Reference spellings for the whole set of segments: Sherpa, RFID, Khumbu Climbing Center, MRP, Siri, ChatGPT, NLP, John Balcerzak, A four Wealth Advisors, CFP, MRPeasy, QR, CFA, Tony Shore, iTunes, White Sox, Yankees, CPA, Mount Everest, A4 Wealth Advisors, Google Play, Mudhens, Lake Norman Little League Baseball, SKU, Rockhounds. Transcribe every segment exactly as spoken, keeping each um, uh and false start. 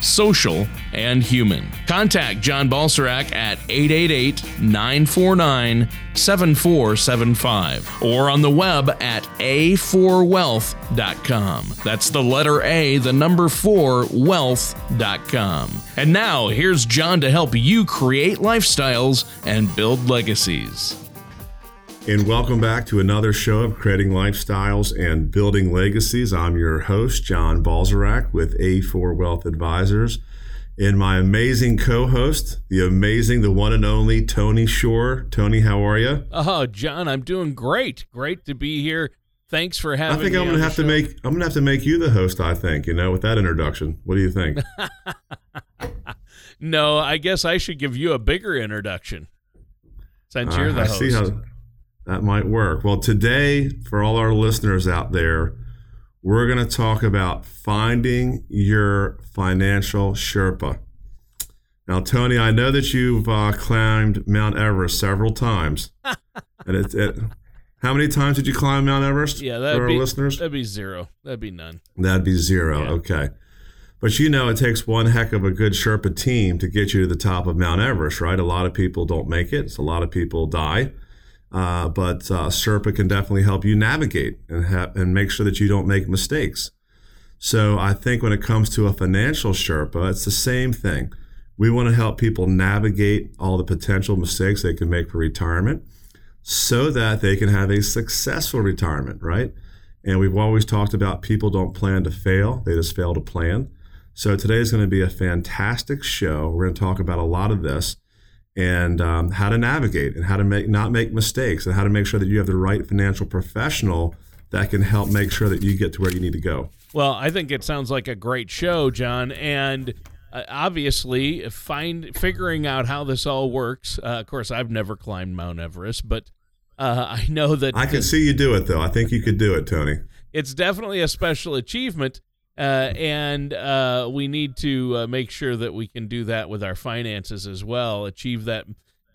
social, and human. Contact John Balcerzak at eight eight eight, nine four nine, seven four seven five or on the web at A four wealth dot com. That's the letter A, the number four, wealth dot com. And now here's John to help you create lifestyles and build legacies. And welcome back to another show of Creating Lifestyles and Building Legacies. I'm your host, John Balcerzak with A four Wealth Advisors, and my amazing co-host, the amazing, the one and only Tony Shore. Tony, how are you? Oh, John, I'm doing great. Great to be here. Thanks for having me. I think me I'm going to have show. to make I'm going to have to make you the host, I think, you know, with that introduction. What do you think? No, I guess I should give you a bigger introduction since uh, you're the I host. See how- That might work. Well, today, for all our listeners out there, we're going to talk about finding your financial Sherpa. Now, Tony, I know that you've uh, climbed Mount Everest several times. and it, it, How many times did you climb Mount Everest? Yeah, that'd for our be, listeners? That'd be zero. That'd be none. That'd be zero. Yeah. Okay. But you know, it takes one heck of a good Sherpa team to get you to the top of Mount Everest, right? A lot of people don't make it. So a lot of people die. Uh, but uh, Sherpa can definitely help you navigate and ha- and make sure that you don't make mistakes. So I think when it comes to a financial Sherpa, it's the same thing. We want to help people navigate all the potential mistakes they can make for retirement so that they can have a successful retirement, right? And we've always talked about people don't plan to fail. They just fail to plan. So today is going to be a fantastic show. We're going to talk about a lot of this. And um, how to navigate and how to make not make mistakes and how to make sure that you have the right financial professional that can help make sure that you get to where you need to go. Well, I think it sounds like a great show, John. And uh, obviously, find figuring out how this all works. Uh, of course, I've never climbed Mount Everest, but uh, I know that I can see you do it, though. I think you could do it, Tony. It's definitely a special achievement. Uh, and uh, we need to uh, make sure that we can do that with our finances as well, achieve that,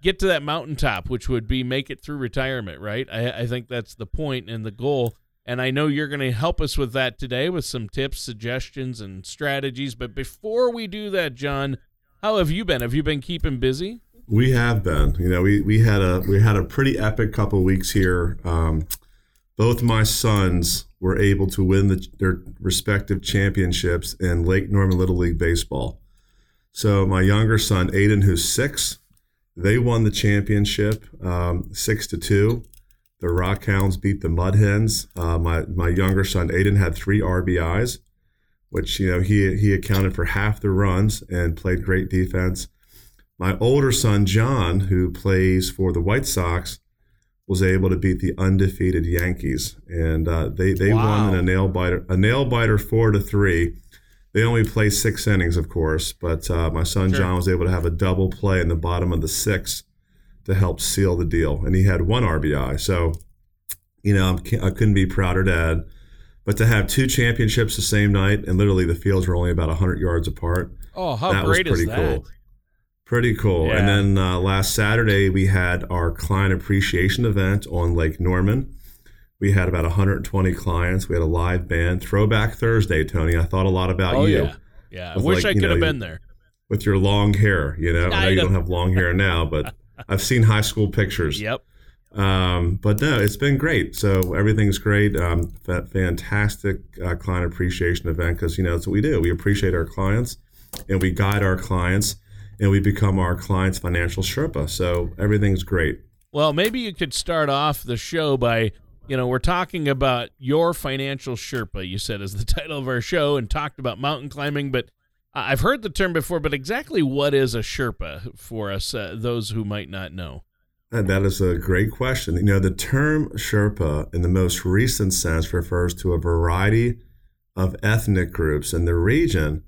get to that mountaintop, which would be make it through retirement, right? I, I think that's the point and the goal. And I know you're going to help us with that today with some tips, suggestions, and strategies. But before we do that, John, how have you been? Have you been keeping busy? We have been. You know, we, we had a we had a pretty epic couple weeks here. Um, both my sons were able to win the, their respective championships in Lake Norman Little League Baseball. So my younger son, Aiden, who's six, they won the championship um, six to two. The Rockhounds beat the Mudhens. Uh, my my younger son, Aiden, had three R B Is, which you know he he accounted for half the runs and played great defense. My older son, John, who plays for the White Sox, was able to beat the undefeated Yankees, and uh, they they wow. won in a nail biter, a nail biter four to three. They only play six innings, of course, but uh, my son sure. John was able to have a double play in the bottom of the sixth to help seal the deal, and he had one R B I. So, you know, I'm, I couldn't be prouder, Dad. But to have two championships the same night, and literally the fields were only about a hundred yards apart. Oh, how that great was pretty is that? Cool. Pretty cool. Yeah. And then uh, last Saturday, we had our client appreciation event on Lake Norman. We had about one hundred twenty clients. We had a live band. Throwback Thursday, Tony. I thought a lot about oh, you. Yeah. yeah. I wish like, I could know, have been there. With your long hair, you know. I know you don't have long hair now, but I've seen high school pictures. Yep. Um, but no, it's been great. So everything's great. Um, that fantastic uh, client appreciation event because, you know, that's what we do. We appreciate our clients and we guide our clients. And we become our client's financial Sherpa. So everything's great. Well, maybe you could start off the show by, you know, we're talking about your financial Sherpa, you said, is the title of our show, and talked about mountain climbing. But I've heard the term before, but exactly what is a Sherpa for us, uh, those who might not know? That is a great question. You know, the term Sherpa in the most recent sense refers to a variety of ethnic groups in the region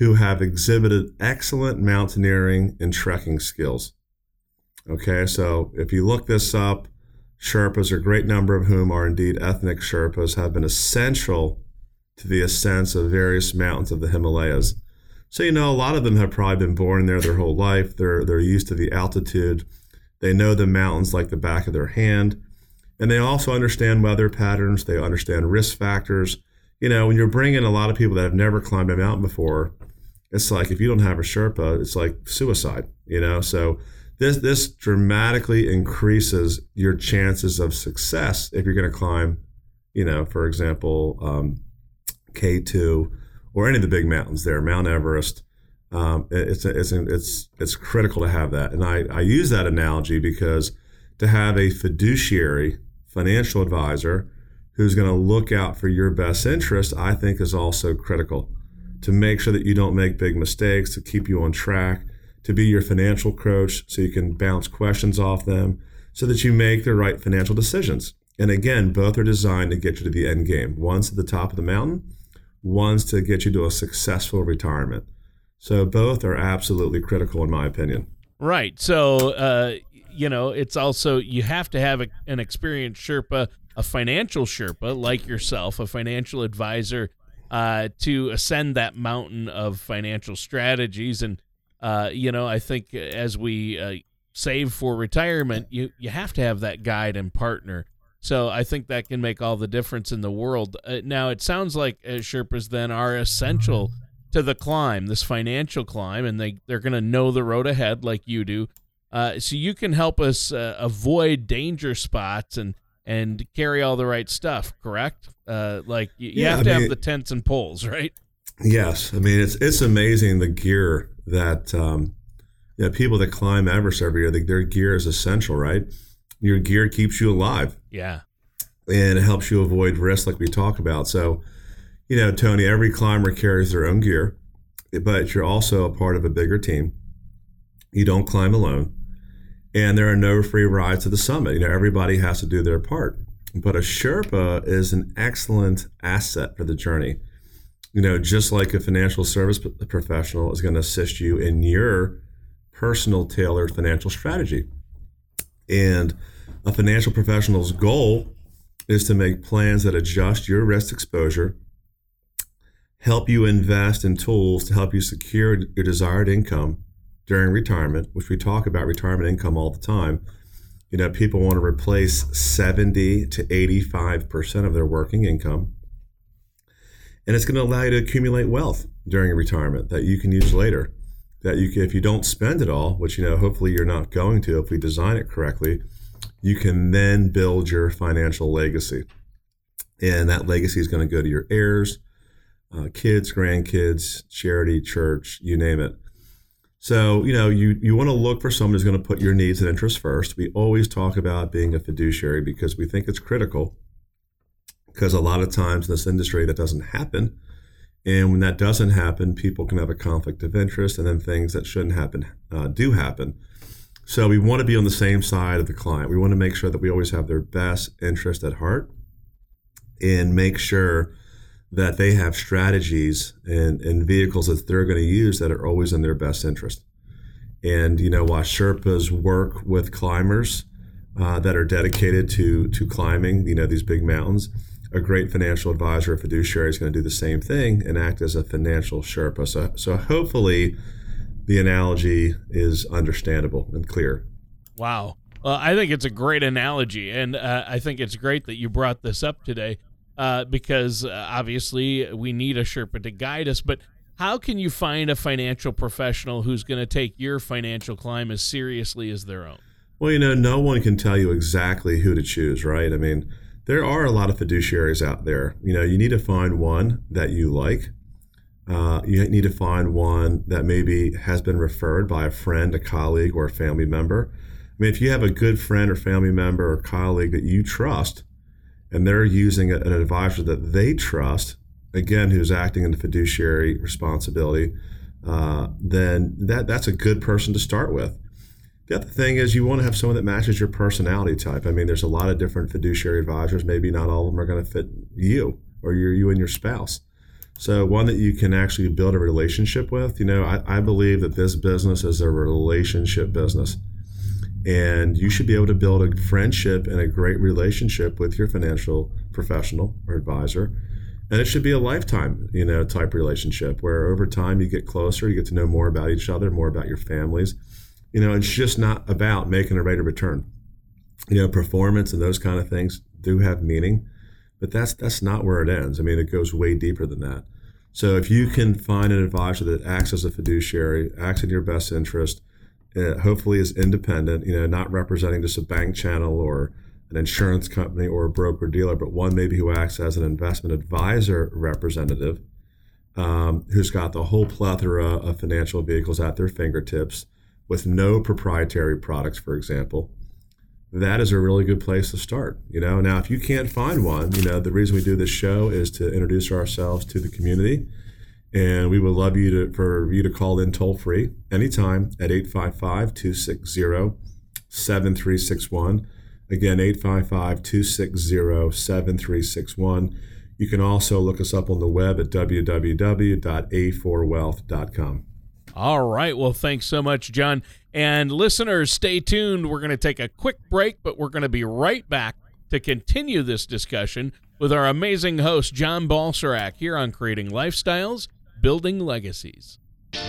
who have exhibited excellent mountaineering and trekking skills. Okay, so if you look this up, Sherpas, a great number of whom are indeed ethnic Sherpas, have been essential to the ascents of various mountains of the Himalayas. So, you know, a lot of them have probably been born there their whole life. They're they're used to the altitude. They know the mountains like the back of their hand. And they also understand weather patterns. They understand risk factors. You know, when you're bringing a lot of people that have never climbed a mountain before, it's like if you don't have a Sherpa, it's like suicide, you know. So this this dramatically increases your chances of success if you're going to climb, you know, for example, um, K two or any of the big mountains there, Mount Everest. Um, it's it's it's it's critical to have that. And I, I use that analogy because to have a fiduciary financial advisor who's going to look out for your best interest, I think is also critical to make sure that you don't make big mistakes, to keep you on track, to be your financial coach so you can bounce questions off them so that you make the right financial decisions. And again, both are designed to get you to the end game. One's at the top of the mountain, one's to get you to a successful retirement. So both are absolutely critical in my opinion. Right. So, uh, you know, it's also, you have to have a, an experienced Sherpa, a financial Sherpa like yourself, a financial advisor, uh, to ascend that mountain of financial strategies. And, uh, you know, I think as we uh, save for retirement, you, you have to have that guide and partner. So I think that can make all the difference in the world. Uh, now, it sounds like uh, Sherpas then are essential to the climb, this financial climb, and they, they're going to know the road ahead like you do. Uh, so you can help us uh, avoid danger spots and and carry all the right stuff, correct? Uh, like you, you yeah, have to I mean, have the tents and poles, right? Yes. I mean, it's it's amazing the gear that um, you know, people that climb Everest every year, they, their gear is essential, right? Your gear keeps you alive. Yeah. And it helps you avoid risk like we talked about. So, you know, Tony, every climber carries their own gear, but you're also a part of a bigger team. You don't climb alone. And there are no free rides to the summit. You know, everybody has to do their part. But a Sherpa is an excellent asset for the journey. You know, just like a financial service professional is going to assist you in your personal tailored financial strategy. And a financial professional's goal is to make plans that adjust your risk exposure, help you invest in tools to help you secure your desired income during retirement, which we talk about retirement income all the time. You know, people want to replace seventy to eighty-five percent of their working income. And it's going to allow you to accumulate wealth during retirement that you can use later. That you can, if you don't spend it all, which, you know, hopefully you're not going to if we design it correctly, you can then build your financial legacy. And that legacy is going to go to your heirs, uh, kids, grandkids, charity, church, you name it. So, you know, you, you want to look for someone who's going to put your needs and interests first. We always talk about being a fiduciary because we think it's critical because a lot of times in this industry that doesn't happen. And when that doesn't happen, people can have a conflict of interest, and then things that shouldn't happen uh, do happen. So we want to be on the same side of the client. We want to make sure that we always have their best interest at heart and make sure that they have strategies and, and vehicles that they're going to use that are always in their best interest. And, you know, while Sherpas work with climbers uh, that are dedicated to to climbing, you know, these big mountains, a great financial advisor, a fiduciary, is going to do the same thing and act as a financial Sherpa. So, so hopefully the analogy is understandable and clear. Wow. Well, I think it's a great analogy, and uh, I think it's great that you brought this up today uh, because uh, obviously we need a Sherpa to guide us, but how can you find a financial professional who's going to take your financial climb as seriously as their own? Well, you know, no one can tell you exactly who to choose, right? I mean, there are a lot of fiduciaries out there. You know, you need to find one that you like. Uh, you need to find one that maybe has been referred by a friend, a colleague, or a family member. I mean, if you have a good friend or family member or colleague that you trust, and they're using an advisor that they trust, again, who's acting in the fiduciary responsibility, uh, then that that's a good person to start with. The other thing is you want to have someone that matches your personality type. I mean, there's a lot of different fiduciary advisors. Maybe not all of them are going to fit you or your, you and your spouse. So one that you can actually build a relationship with. You know, I, I believe that this business is a relationship business. And you should be able to build a friendship and a great relationship with your financial professional or advisor. And it should be a lifetime, you know, type relationship where over time you get closer, you get to know more about each other, more about your families. You know, it's just not about making a rate of return. You know, performance and those kind of things do have meaning, but that's that's not where it ends. I mean, it goes way deeper than that. So if you can find an advisor that acts as a fiduciary, acts in your best interest, uh, hopefully is independent, you know, not representing just a bank channel or an insurance company or a broker dealer, but one maybe who acts as an investment advisor representative, um, who's got the whole plethora of financial vehicles at their fingertips with no proprietary products, for example, that is a really good place to start. You know, now if you can't find one, you know, the reason we do this show is to introduce ourselves to the community, and we would love you to for you to call in toll free anytime at eight five five, two six zero, seven three six one. Again, eight five five, two six zero, seven three six one. You can also look us up on the web at w w w dot a four wealth dot com. All right. Well, thanks so much, John. And listeners, stay tuned. We're going to take a quick break, but we're going to be right back to continue this discussion with our amazing host, John Balcerzak, here on Creating Lifestyles, Building Legacies.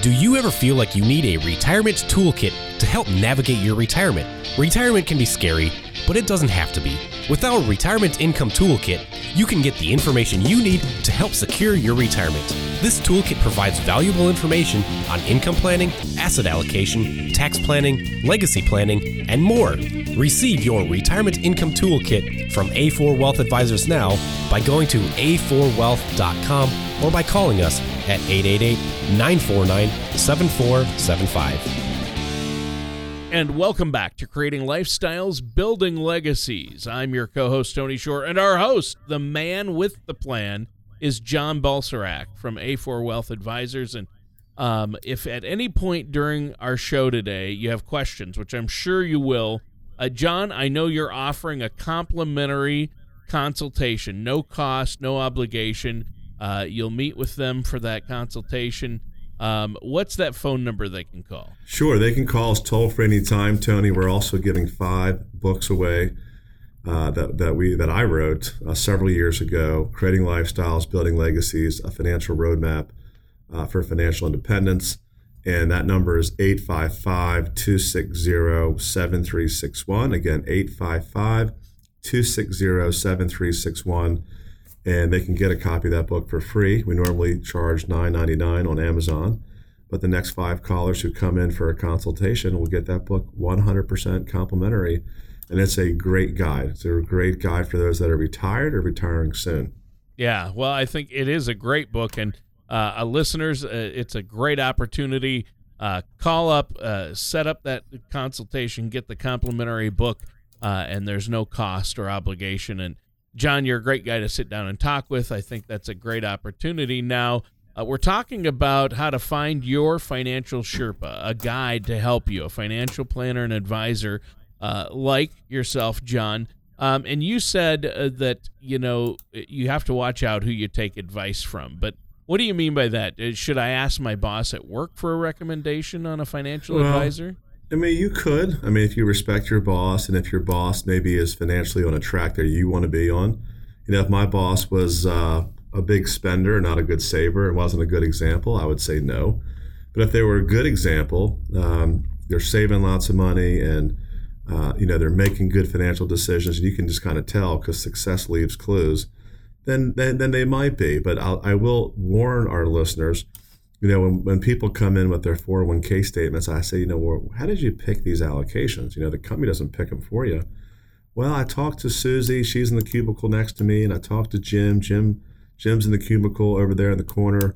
Do you ever feel like you need a retirement toolkit to help navigate your retirement? Retirement can be scary, but it doesn't have to be. With our Retirement Income Toolkit, you can get the information you need to help secure your retirement. This toolkit provides valuable information on income planning, asset allocation, tax planning, legacy planning, and more. Receive your Retirement Income Toolkit from A four Wealth Advisors now by going to a four wealth dot com or by calling us at eight eight eight, nine four nine, seven four seven five. And welcome back to Creating Lifestyles, Building Legacies. I'm your co-host, Tony Shore, and our host, the man with the plan, is John Balcerzak from A four Wealth Advisors. And um, if at any point during our show today you have questions, which I'm sure you will, uh, John, I know you're offering a complimentary consultation, no cost, no obligation. Uh, you'll meet with them for that consultation. Um, what's that phone number they can call? Sure, they can call us toll free anytime, Tony. We're also giving five books away uh, that that we that I wrote uh, several years ago, Creating Lifestyles, Building Legacies, A Financial Roadmap uh, for Financial Independence. And that number is eight five five, two six zero, seven three six one. Again, eight five five, two six zero, seven three six one. And they can get a copy of that book for free. We normally charge nine ninety-nine on Amazon, but the next five callers who come in for a consultation will get that book one hundred percent complimentary, and it's a great guide. It's a great guide for those that are retired or retiring soon. Yeah, well, I think it is a great book, and uh, listeners, uh, it's a great opportunity. Uh, call up, uh, set up that consultation, get the complimentary book, uh, and there's no cost or obligation. And John, you're a great guy to sit down and talk with. I think that's a great opportunity. Now, uh, we're talking about how to find your financial Sherpa, a guide to help you, a financial planner and advisor uh, like yourself, John. Um, and you said uh, that, you know, you have to watch out who you take advice from. But what do you mean by that? Should I ask my boss at work for a recommendation on a financial well, advisor? I mean, you could. I mean, if you respect your boss, and if your boss maybe is financially on a track that you want to be on. You know, if my boss was uh, a big spender, not a good saver, and wasn't a good example, I would say no. But if they were a good example, um, they're saving lots of money, and uh, you know, they're making good financial decisions, and you can just kind of tell because success leaves clues. Then, then, then they might be. But I'll, I will warn our listeners. You know, when, when people come in with their four oh one k statements, I say, you know, well, how did you pick these allocations? You know, the company doesn't pick them for you. Well, I talked to Susie. She's in the cubicle next to me. And I talked to Jim. Jim, Jim's in the cubicle over there in the corner.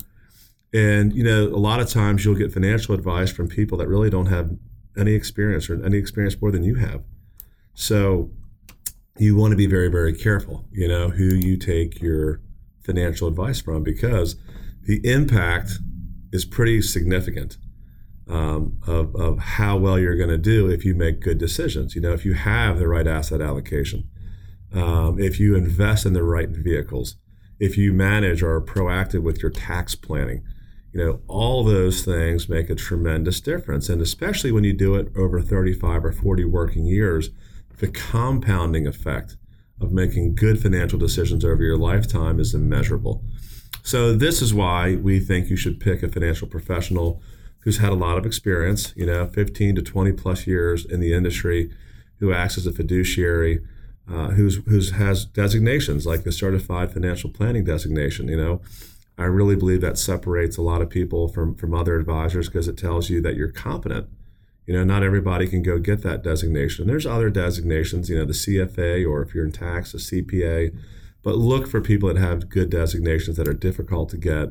And, you know, a lot of times you'll get financial advice from people that really don't have any experience or any experience more than you have. So you want to be very, very careful, you know, who you take your financial advice from, because the impact is pretty significant um, of, of how well you're going to do if you make good decisions. You know, if you have the right asset allocation, um, if you invest in the right vehicles, if you manage or are proactive with your tax planning, You know, all those things make a tremendous difference. And especially when you do it over thirty-five or forty working years, the compounding effect of making good financial decisions over your lifetime is immeasurable. So this is why we think you should pick a financial professional who's had a lot of experience, you know, fifteen to twenty plus years in the industry, who acts as a fiduciary, uh, who's who's has designations like the Certified Financial Planning designation. You know, I really believe that separates a lot of people from, from other advisors, because it tells you that you're competent. You know, not everybody can go get that designation. There's other designations, you know, the C F A, or if you're in tax, a C P A. But look for people that have good designations that are difficult to get,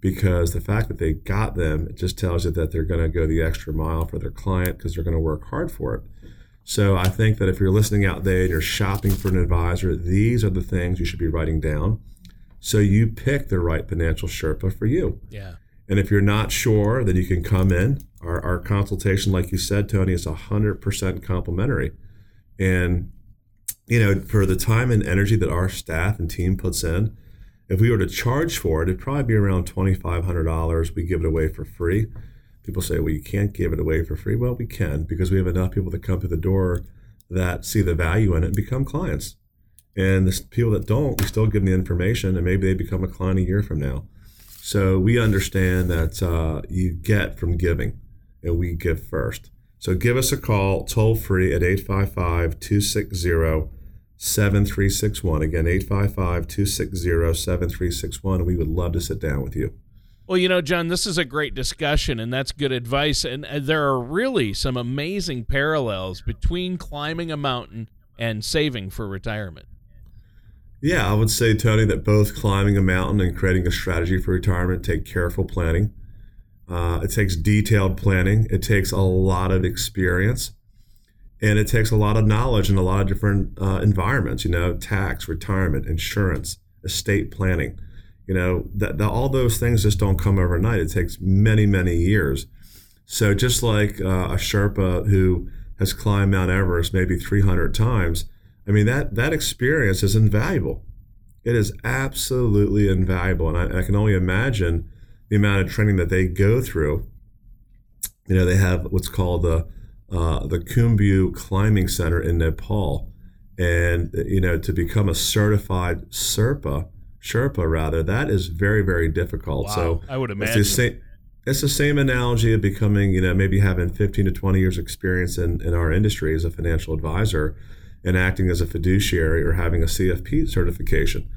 because the fact that they got them, it just tells you that they're going to go the extra mile for their client, because they're going to work hard for it. So I think that if you're listening out there and you're shopping for an advisor, these are the things you should be writing down, so you pick the right financial Sherpa for you. Yeah. And if you're not sure, then you can come in. Our, our consultation, like you said, Tony, is one hundred percent complimentary. And, you know, for the time and energy that our staff and team puts in, if we were to charge for it, it'd probably be around twenty-five hundred dollars. We give it away for free. People say, well, you can't give it away for free. Well, we can, because we have enough people that come through the door that see the value in it and become clients. And the people that don't, we still give them the information, and maybe they become a client a year from now. So we understand that uh, you get from giving, and we give first. So give us a call, toll free at eight five five, two six zero, seven three six one. Again, eight five five, two six zero, seven three six one, and we would love to sit down with you. Well, you know, John, this is a great discussion, and that's good advice. And there are really some amazing parallels between climbing a mountain and saving for retirement. Yeah, I would say, Tony, that both climbing a mountain and creating a strategy for retirement take careful planning. Uh, it takes detailed planning. It takes a lot of experience, and it takes a lot of knowledge in a lot of different uh, environments, you know, tax, retirement, insurance, estate planning. You know, that, that all those things just don't come overnight. It takes many, many years. So just like uh, a Sherpa who has climbed Mount Everest maybe three hundred times, I mean, that that experience is invaluable. It is absolutely invaluable. And I, I can only imagine the amount of training that they go through. You know, they have what's called the uh, the Khumbu Climbing Center in Nepal. And, you know, to become a certified Sherpa, Sherpa rather, that is very, very difficult. Wow, so I would imagine. It's the same, it's the same analogy of becoming, you know, maybe having fifteen to twenty years experience in, in our industry as a financial advisor, and acting as a fiduciary, or having a C F P certification.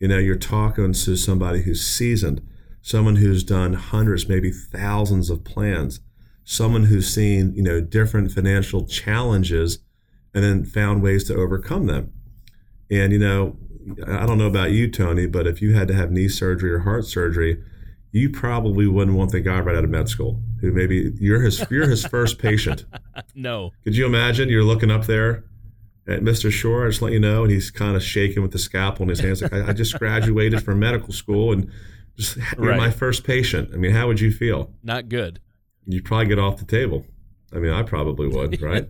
You know, you're talking to somebody who's seasoned, someone who's done hundreds, maybe thousands of plans, someone who's seen, you know, different financial challenges and then found ways to overcome them. And, you know, I don't know about you, Tony, but if you had to have knee surgery or heart surgery, you probably wouldn't want the guy right out of med school who maybe you're his, you're his first patient. No. Could you imagine you're looking up there at Mister Shore, I just let you know, and he's kind of shaking with the scalpel in his hands, like, I, I just graduated from medical school, and just, you're right. My first patient. I mean, how would you feel? Not good. You'd probably get off the table. I mean, I probably would, right?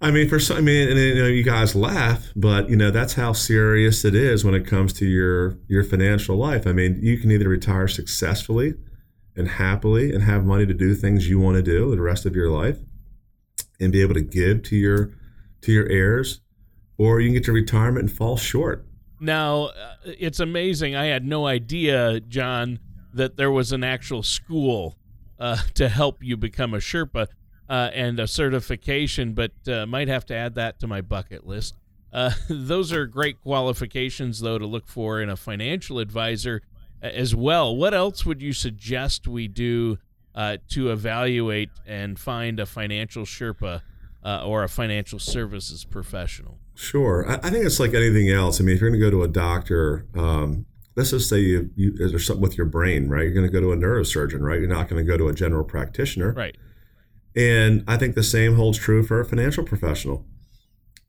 I mean, for some, I mean, and, you know, you guys laugh, but you know that's how serious it is when it comes to your your financial life. I mean, you can either retire successfully and happily and have money to do things you want to do the rest of your life, and be able to give to your to your heirs, or you can get to retirement and fall short. Now, uh, it's amazing. I had no idea, John, that there was an actual school uh, to help you become a Sherpa uh, and a certification, but uh, might have to add that to my bucket list. Uh, those are great qualifications, though, to look for in a financial advisor as well. What else would you suggest we do uh, to evaluate and find a financial Sherpa Uh, or a financial services professional? Sure. I, I think it's like anything else. I mean, if you're going to go to a doctor, um, let's just say you, you, there's something with your brain, right? You're going to go to a neurosurgeon, right? You're not going to go to a general practitioner. Right. And I think the same holds true for a financial professional.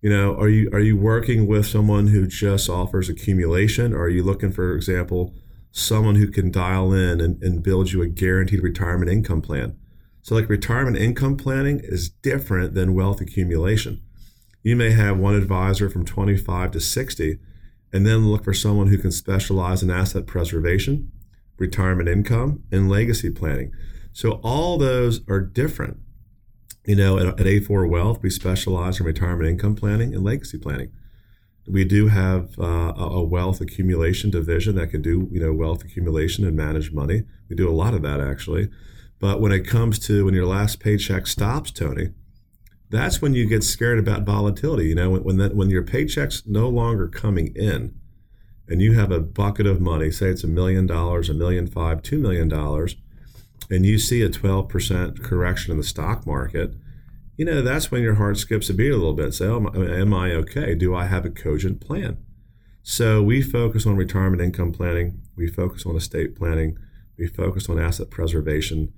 You know, are you are you working with someone who just offers accumulation? Or are you looking, for example, someone who can dial in and, and build you a guaranteed retirement income plan? So like retirement income planning is different than wealth accumulation. You may have one advisor from twenty-five to sixty, and then look for someone who can specialize in asset preservation, retirement income, and legacy planning. So all those are different. You know, at, at A four Wealth, we specialize in retirement income planning and legacy planning. We do have uh, a wealth accumulation division that can do, you know, wealth accumulation and manage money. We do a lot of that, actually. But when it comes to when your last paycheck stops, Tony, that's when you get scared about volatility. You know, when when, that, when your paycheck's no longer coming in and you have a bucket of money, say it's a million dollars, a million five, two million dollars, and you see a twelve percent correction in the stock market, you know, that's when your heart skips a beat a little bit. Say, oh, am I okay? Do I have a cogent plan? So we focus on retirement income planning. We focus on estate planning. We focus on asset preservation,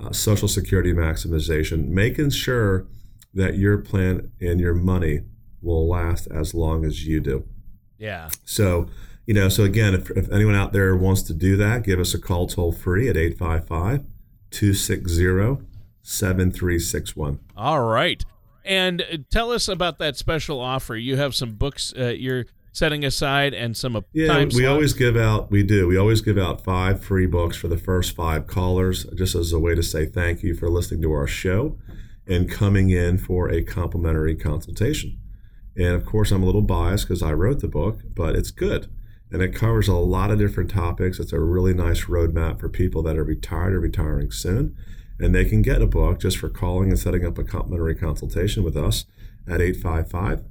uh, Social Security maximization, making sure that your plan and your money will last as long as you do. Yeah. So, you know, so again, if, if anyone out there wants to do that, give us a call toll free at eight five five, two six zero, seven three six one. All right. And tell us about that special offer. You have some books uh, you're setting aside and some time Yeah, we slots. always give out, we do, we always give out five free books for the first five callers, just as a way to say thank you for listening to our show and coming in for a complimentary consultation. And of course, I'm a little biased because I wrote the book, but it's good. And it covers a lot of different topics. It's a really nice roadmap for people that are retired or retiring soon. And they can get a book just for calling and setting up a complimentary consultation with us at eight five five,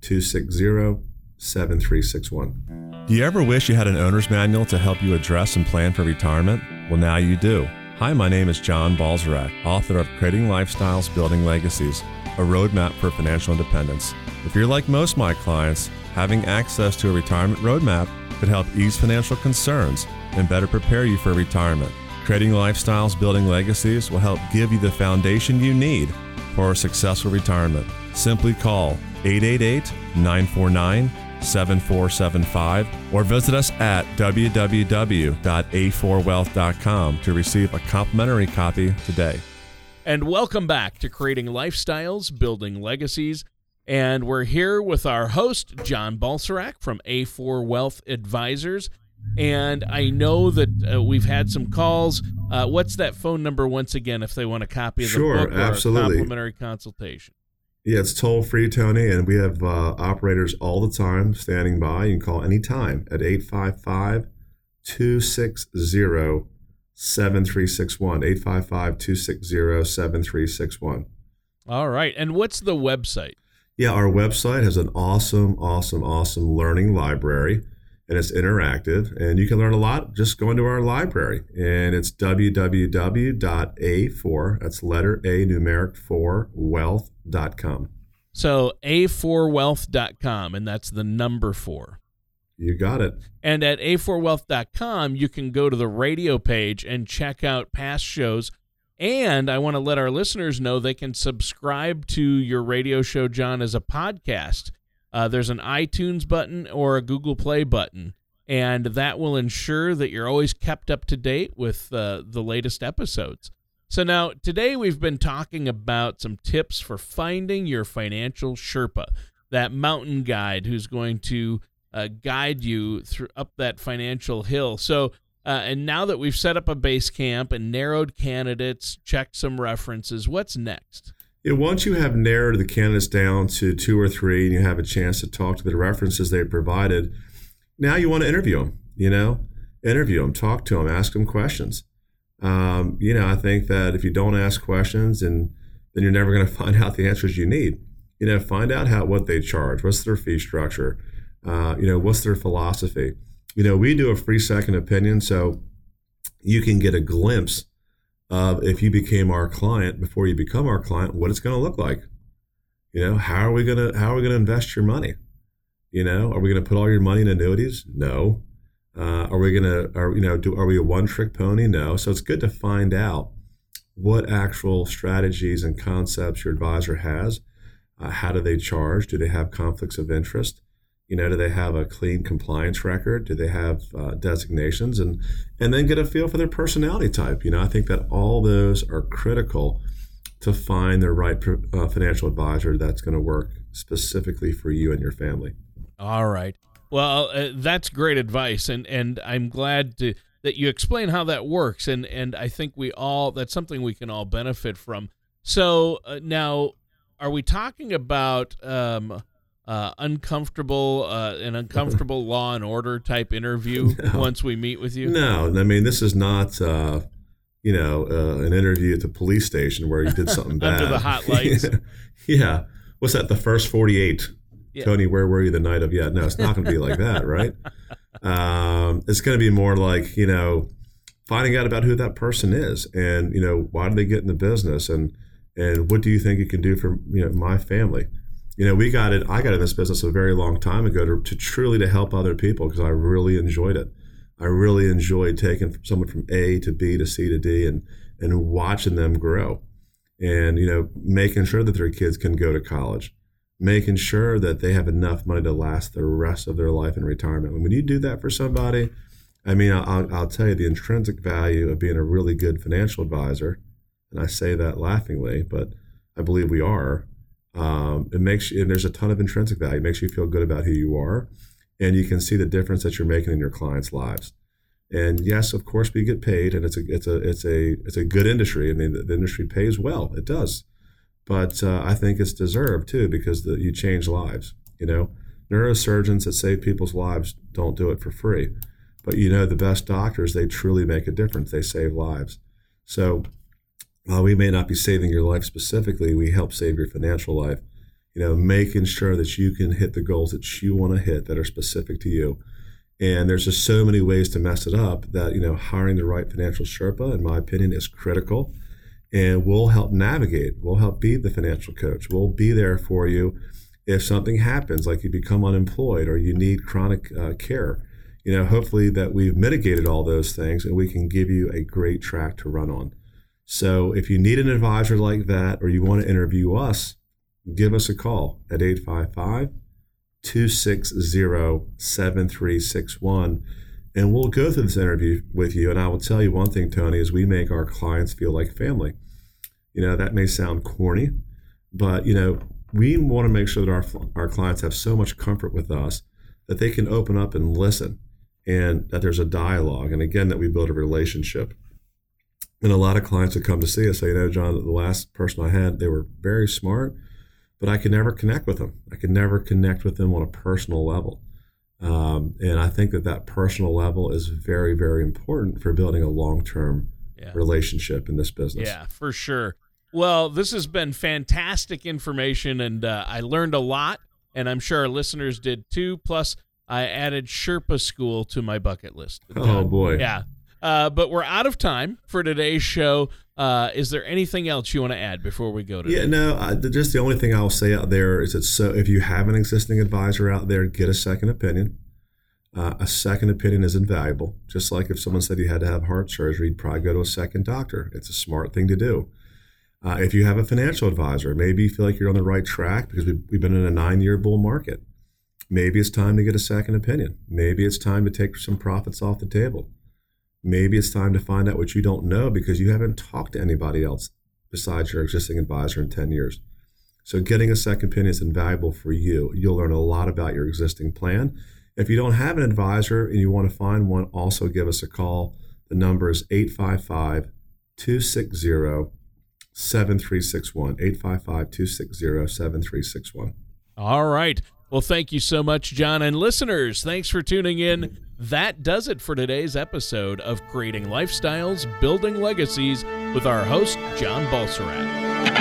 two six zero, seven three six one. Do you ever wish you had an owner's manual to help you address and plan for retirement? Well, now you do. Hi, my name is John Balcerzak, author of Creating Lifestyles, Building Legacies, a roadmap for financial independence. If you're like most of my clients, having access to a retirement roadmap could help ease financial concerns and better prepare you for retirement. Creating Lifestyles, Building Legacies will help give you the foundation you need for a successful retirement. Simply call eight eight eight, nine four nine, seven four seven five or visit us at w w w dot a four wealth dot com to receive a complimentary copy today. And welcome back to Creating Lifestyles, Building Legacies. And we're here with our host, John Balcerzak from A four Wealth Advisors. And I know that uh, we've had some calls. Uh, what's that phone number once again if they want a copy of the sure, book or absolutely. a complimentary consultation? Yeah, it's toll-free, Tony, and we have uh, operators all the time standing by. You can call anytime at eight five five, two six zero, seven three six one, eight five five, two six zero, seven three six one. All right, and what's the website? Yeah, our website has an awesome, awesome, awesome learning library. And it's interactive, and you can learn a lot just going to our library. And it's w w w dot a four, that's letter A, numeric four, wealth dot com. So a four wealth dot com, and that's the number four. You got it. And at a four wealth dot com, you can go to the radio page and check out past shows. And I want to let our listeners know they can subscribe to your radio show, John, as a podcast. Uh, there's an iTunes button or a Google Play button, and that will ensure that you're always kept up to date with uh, the latest episodes. So now, today we've been talking about some tips for finding your financial Sherpa, that mountain guide who's going to uh, guide you through up that financial hill. So, uh, and now that we've set up a base camp and narrowed candidates, checked some references, what's next? You know, once you have narrowed the candidates down to two or three and you have a chance to talk to the references they provided, now you want to interview them, you know, interview them, talk to them, ask them questions. Um, you know, I think that if you don't ask questions, and then you're never going to find out the answers you need. You know, find out how what they charge, what's their fee structure, uh, you know, what's their philosophy. You know, we do a free second opinion, so you can get a glimpse of if you became our client before you become our client, what it's going to look like. You know, how are we going to how are we going to invest your money? You know, are we going to put all your money in annuities? No. Uh, are we going to are you know do are we a one trick pony? No. So it's good to find out what actual strategies and concepts your advisor has. Uh, how do they charge? Do they have conflicts of interest? You know, do they have a clean compliance record? Do they have uh, designations? And and then get a feel for their personality type. You know, I think that all those are critical to find the right uh, financial advisor that's going to work specifically for you and your family. All right. Well, uh, that's great advice. And, and I'm glad to that you explain how that works. And, and I think we all, that's something we can all benefit from. So uh, now, are we talking about um, uh, uncomfortable, uh, an uncomfortable Law and Order type interview no. once we meet with you? No, I mean, this is not, uh, you know, uh, an interview at the police station where you did something bad. Under the hot lights. Yeah. What's that, the first forty-eight? Yeah. Tony, where were you the night of? Yeah, no, it's not going to be like that, right? Um, it's going to be more like, you know, finding out about who that person is and, you know, why did they get in the business and and what do you think it can do for, you know, my family? You know, we got it. I got in this business a very long time ago to, to truly to help other people because I really enjoyed it. I really enjoyed taking someone from A to B to C to D and and watching them grow and, you know, making sure that their kids can go to college. Making sure that they have enough money to last the rest of their life in retirement. And when you do that for somebody, I mean, I'll, I'll tell you the intrinsic value of being a really good financial advisor, and I say that laughingly, but I believe we are. Um, it makes you, and there's a ton of intrinsic value. It makes you feel good about who you are, and you can see the difference that you're making in your clients' lives. And yes, of course, we get paid, and it's a it's a it's a it's a good industry. I mean, the, the industry pays well. It does. But uh, I think it's deserved, too, because the, you change lives, you know. Neurosurgeons that save people's lives don't do it for free. But, you know, the best doctors, they truly make a difference. They save lives. So while we may not be saving your life specifically, we help save your financial life, you know, making sure that you can hit the goals that you want to hit that are specific to you. And there's just so many ways to mess it up that, you know, hiring the right financial Sherpa, in my opinion, is critical. And we'll help navigate. We'll help be the financial coach. We'll be there for you if something happens, like you become unemployed or you need chronic uh, care. You know, hopefully that we've mitigated all those things and we can give you a great track to run on. So if you need an advisor like that or you want to interview us, give us a call at eight five five, two six zero, seven three six one. And we'll go through this interview with you. And I will tell you one thing, Tony, is we make our clients feel like family. You know, that may sound corny, but, you know, we want to make sure that our our clients have so much comfort with us that they can open up and listen and that there's a dialogue. And again, that we build a relationship. And a lot of clients that come to see us say, you know, John, the last person I had, they were very smart, but I could never connect with them. I could never connect with them on a personal level. Um, and I think that that personal level is very, very important for building a long-term yeah. relationship in this business. Yeah, for sure. Well, this has been fantastic information, and uh, I learned a lot, and I'm sure our listeners did too. Plus, I added Sherpa school to my bucket list. Oh, boy. Yeah. Uh, but we're out of time for today's show. Uh, is there anything else you want to add before we go to Yeah, no, I, just the only thing I'll say out there is that so if you have an existing advisor out there, get a second opinion. Uh, a second opinion is invaluable. Just like if someone said you had to have heart surgery, you'd probably go to a second doctor. It's a smart thing to do. Uh, if you have a financial advisor, maybe you feel like you're on the right track because we've, we've been in a nine-year bull market. Maybe it's time to get a second opinion. Maybe it's time to take some profits off the table. Maybe it's time to find out what you don't know because you haven't talked to anybody else besides your existing advisor in ten years. So getting a second opinion is invaluable for you. You'll learn a lot about your existing plan. If you don't have an advisor and you want to find one, also give us a call. The number is eight five five, two six zero, seven three six one, eight five five, two six zero, seven three six one. All right. Well, thank you so much, John. And listeners, thanks for tuning in. That does it for today's episode of Creating Lifestyles, Building Legacies with our host, John Balcerzak.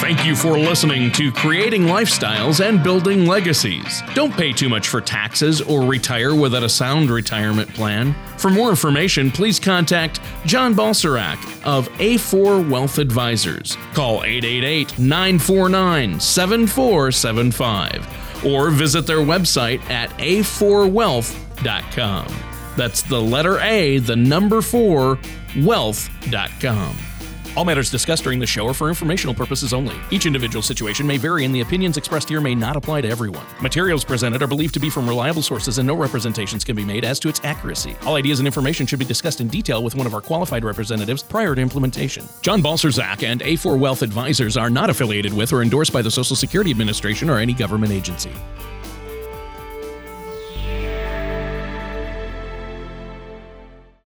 Thank you for listening to Creating Lifestyles and Building Legacies. Don't pay too much for taxes or retire without a sound retirement plan. For more information, please contact John Balcerzak of A four Wealth Advisors. Call eight eight eight, nine four nine, seven four seven five. Or visit their website at a four wealth dot com. That's the letter A, the number four, wealth dot com. All matters discussed during the show are for informational purposes only. Each individual situation may vary, and the opinions expressed here may not apply to everyone. Materials presented are believed to be from reliable sources, and no representations can be made as to its accuracy. All ideas and information should be discussed in detail with one of our qualified representatives prior to implementation. John Balcerzak and A four Wealth Advisors are not affiliated with or endorsed by the Social Security Administration or any government agency.